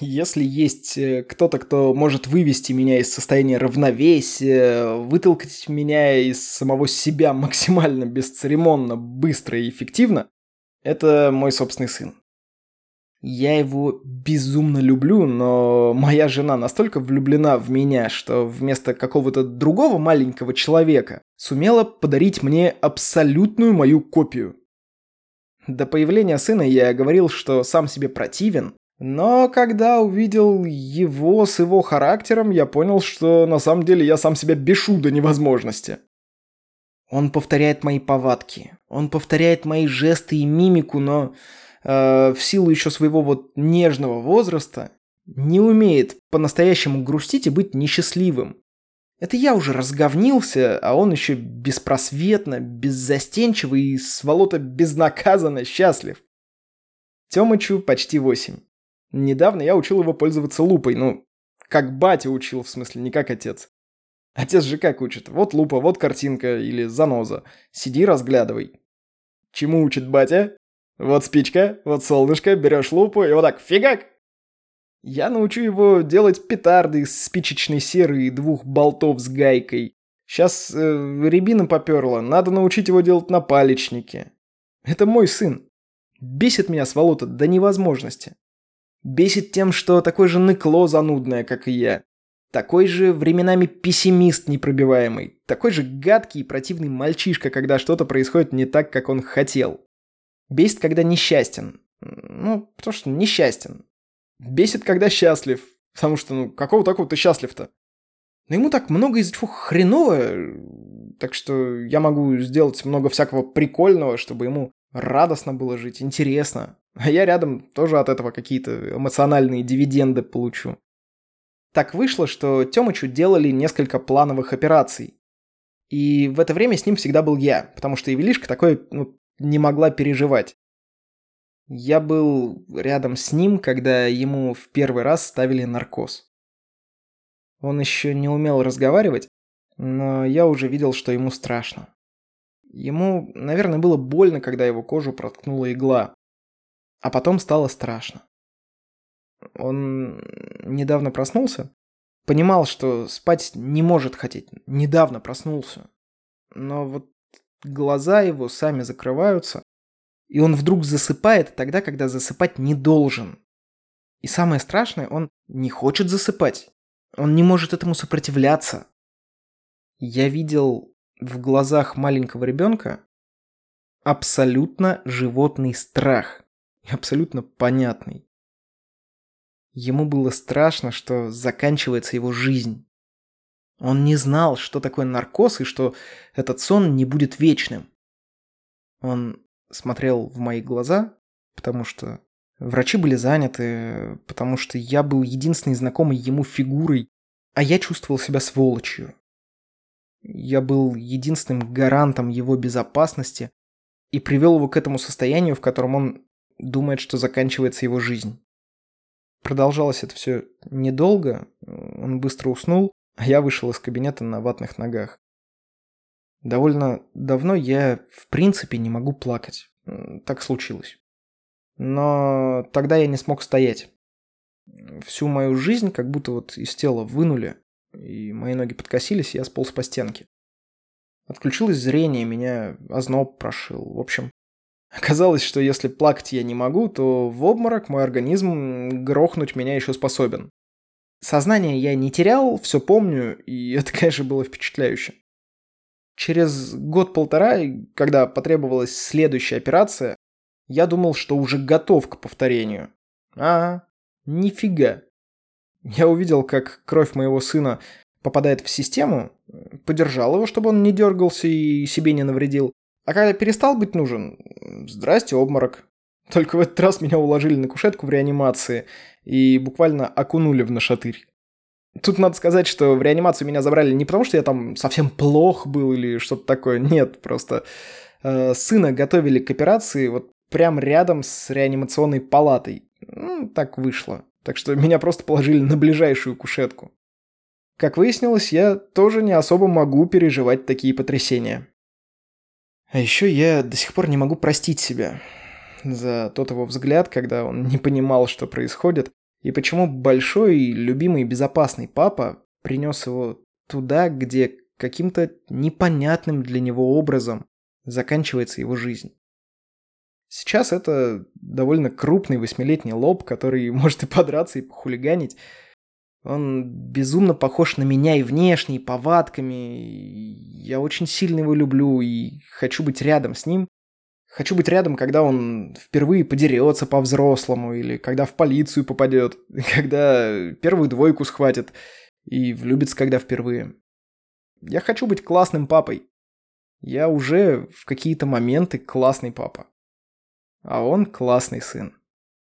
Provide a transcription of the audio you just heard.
Если есть кто-то, кто может вывести меня из состояния равновесия, вытолкать меня из самого себя максимально бесцеремонно, быстро и эффективно, это мой собственный сын. Я его безумно люблю, но моя жена настолько влюблена в меня, что вместо какого-то другого маленького человека сумела подарить мне абсолютную мою копию. До появления сына я говорил, что сам себе противен, но когда увидел его с его характером, я понял, что на самом деле я сам себя бешу до невозможности. Он повторяет мои повадки, он повторяет мои жесты и мимику, но в силу еще своего нежного возраста не умеет по-настоящему грустить и быть несчастливым. Это я уже разговнился, а он еще беспросветно, беззастенчиво и сволота безнаказанно счастлив. Тёмычу почти 8. Недавно я учил его пользоваться лупой, как батя учил, в смысле, не как отец. Отец же как учит? Вот лупа, вот картинка или заноза. Сиди, разглядывай. Чему учит батя? Вот спичка, вот солнышко, берешь лупу и вот так фигак! Я научу его делать петарды из спичечной серы и 2 болтов с гайкой. Сейчас рябина поперла, надо научить его делать напалечники. Это мой сын. Бесит меня сволота до невозможности. Бесит тем, что такое же ныкло занудное, как и я. Такой же временами пессимист непробиваемый. Такой же гадкий и противный мальчишка, когда что-то происходит не так, как он хотел. Бесит, когда несчастен. Потому что несчастен. Бесит, когда счастлив. Потому что, какого такого ты счастлив-то? Но ему так много из-за чего хреново. Так что я могу сделать много всякого прикольного, чтобы ему радостно было жить, интересно. А я рядом тоже от этого какие-то эмоциональные дивиденды получу. Так вышло, что Тёмычу делали несколько плановых операций. И в это время с ним всегда был я, потому что Евелишка такое, не могла переживать. Я был рядом с ним, когда ему в первый раз ставили наркоз. Он еще не умел разговаривать, но я уже видел, что ему страшно. Ему, наверное, было больно, когда его кожу проткнула игла. А потом стало страшно. Он недавно проснулся. Понимал, что спать не может хотеть. Недавно проснулся. Но глаза его сами закрываются. И он вдруг засыпает тогда, когда засыпать не должен. И самое страшное, он не хочет засыпать. Он не может этому сопротивляться. Я видел в глазах маленького ребенка абсолютно животный страх, абсолютно понятный. Ему было страшно, что заканчивается его жизнь. Он не знал, что такое наркоз и что этот сон не будет вечным. Он смотрел в мои глаза, потому что врачи были заняты, потому что я был единственной знакомой ему фигурой, а я чувствовал себя сволочью. Я был единственным гарантом его безопасности и привел его к этому состоянию, в котором он думает, что заканчивается его жизнь. Продолжалось это все недолго, он быстро уснул, а я вышел из кабинета на ватных ногах. Довольно давно я, в принципе, не могу плакать. Так случилось. Но тогда я не смог стоять. Всю мою жизнь как будто из тела вынули. И мои ноги подкосились, и я сполз по стенке. Отключилось зрение, меня озноб прошил. В общем, оказалось, что если плакать я не могу, то в обморок мой организм грохнуть меня еще способен. Сознание я не терял, все помню, и это, конечно, было впечатляюще. Через 1-1.5 года, когда потребовалась следующая операция, я думал, что уже готов к повторению. Нифига. Я увидел, как кровь моего сына попадает в систему, подержал его, чтобы он не дергался и себе не навредил. А когда перестал быть нужен, здрасте, обморок. Только в этот раз меня уложили на кушетку в реанимации и буквально окунули в нашатырь. Тут надо сказать, что в реанимацию меня забрали не потому, что я там совсем плох был или что-то такое. Нет, просто сына готовили к операции прям рядом с реанимационной палатой. Так вышло. Так что меня просто положили на ближайшую кушетку. Как выяснилось, я тоже не особо могу переживать такие потрясения. А еще я до сих пор не могу простить себя за тот его взгляд, когда он не понимал, что происходит, И почему большой, любимый и безопасный папа принес его туда, где каким-то непонятным для него образом заканчивается его жизнь. Сейчас это довольно крупный 8-летний лоб, который может и подраться, и похулиганить. Он безумно похож на меня и внешне, и повадками. Я очень сильно его люблю и хочу быть рядом с ним. Хочу быть рядом, когда он впервые подерется по-взрослому, или когда в полицию попадет, когда первую двойку схватит и влюбится, когда впервые. Я хочу быть классным папой. Я уже в какие-то моменты классный папа. А он классный сын.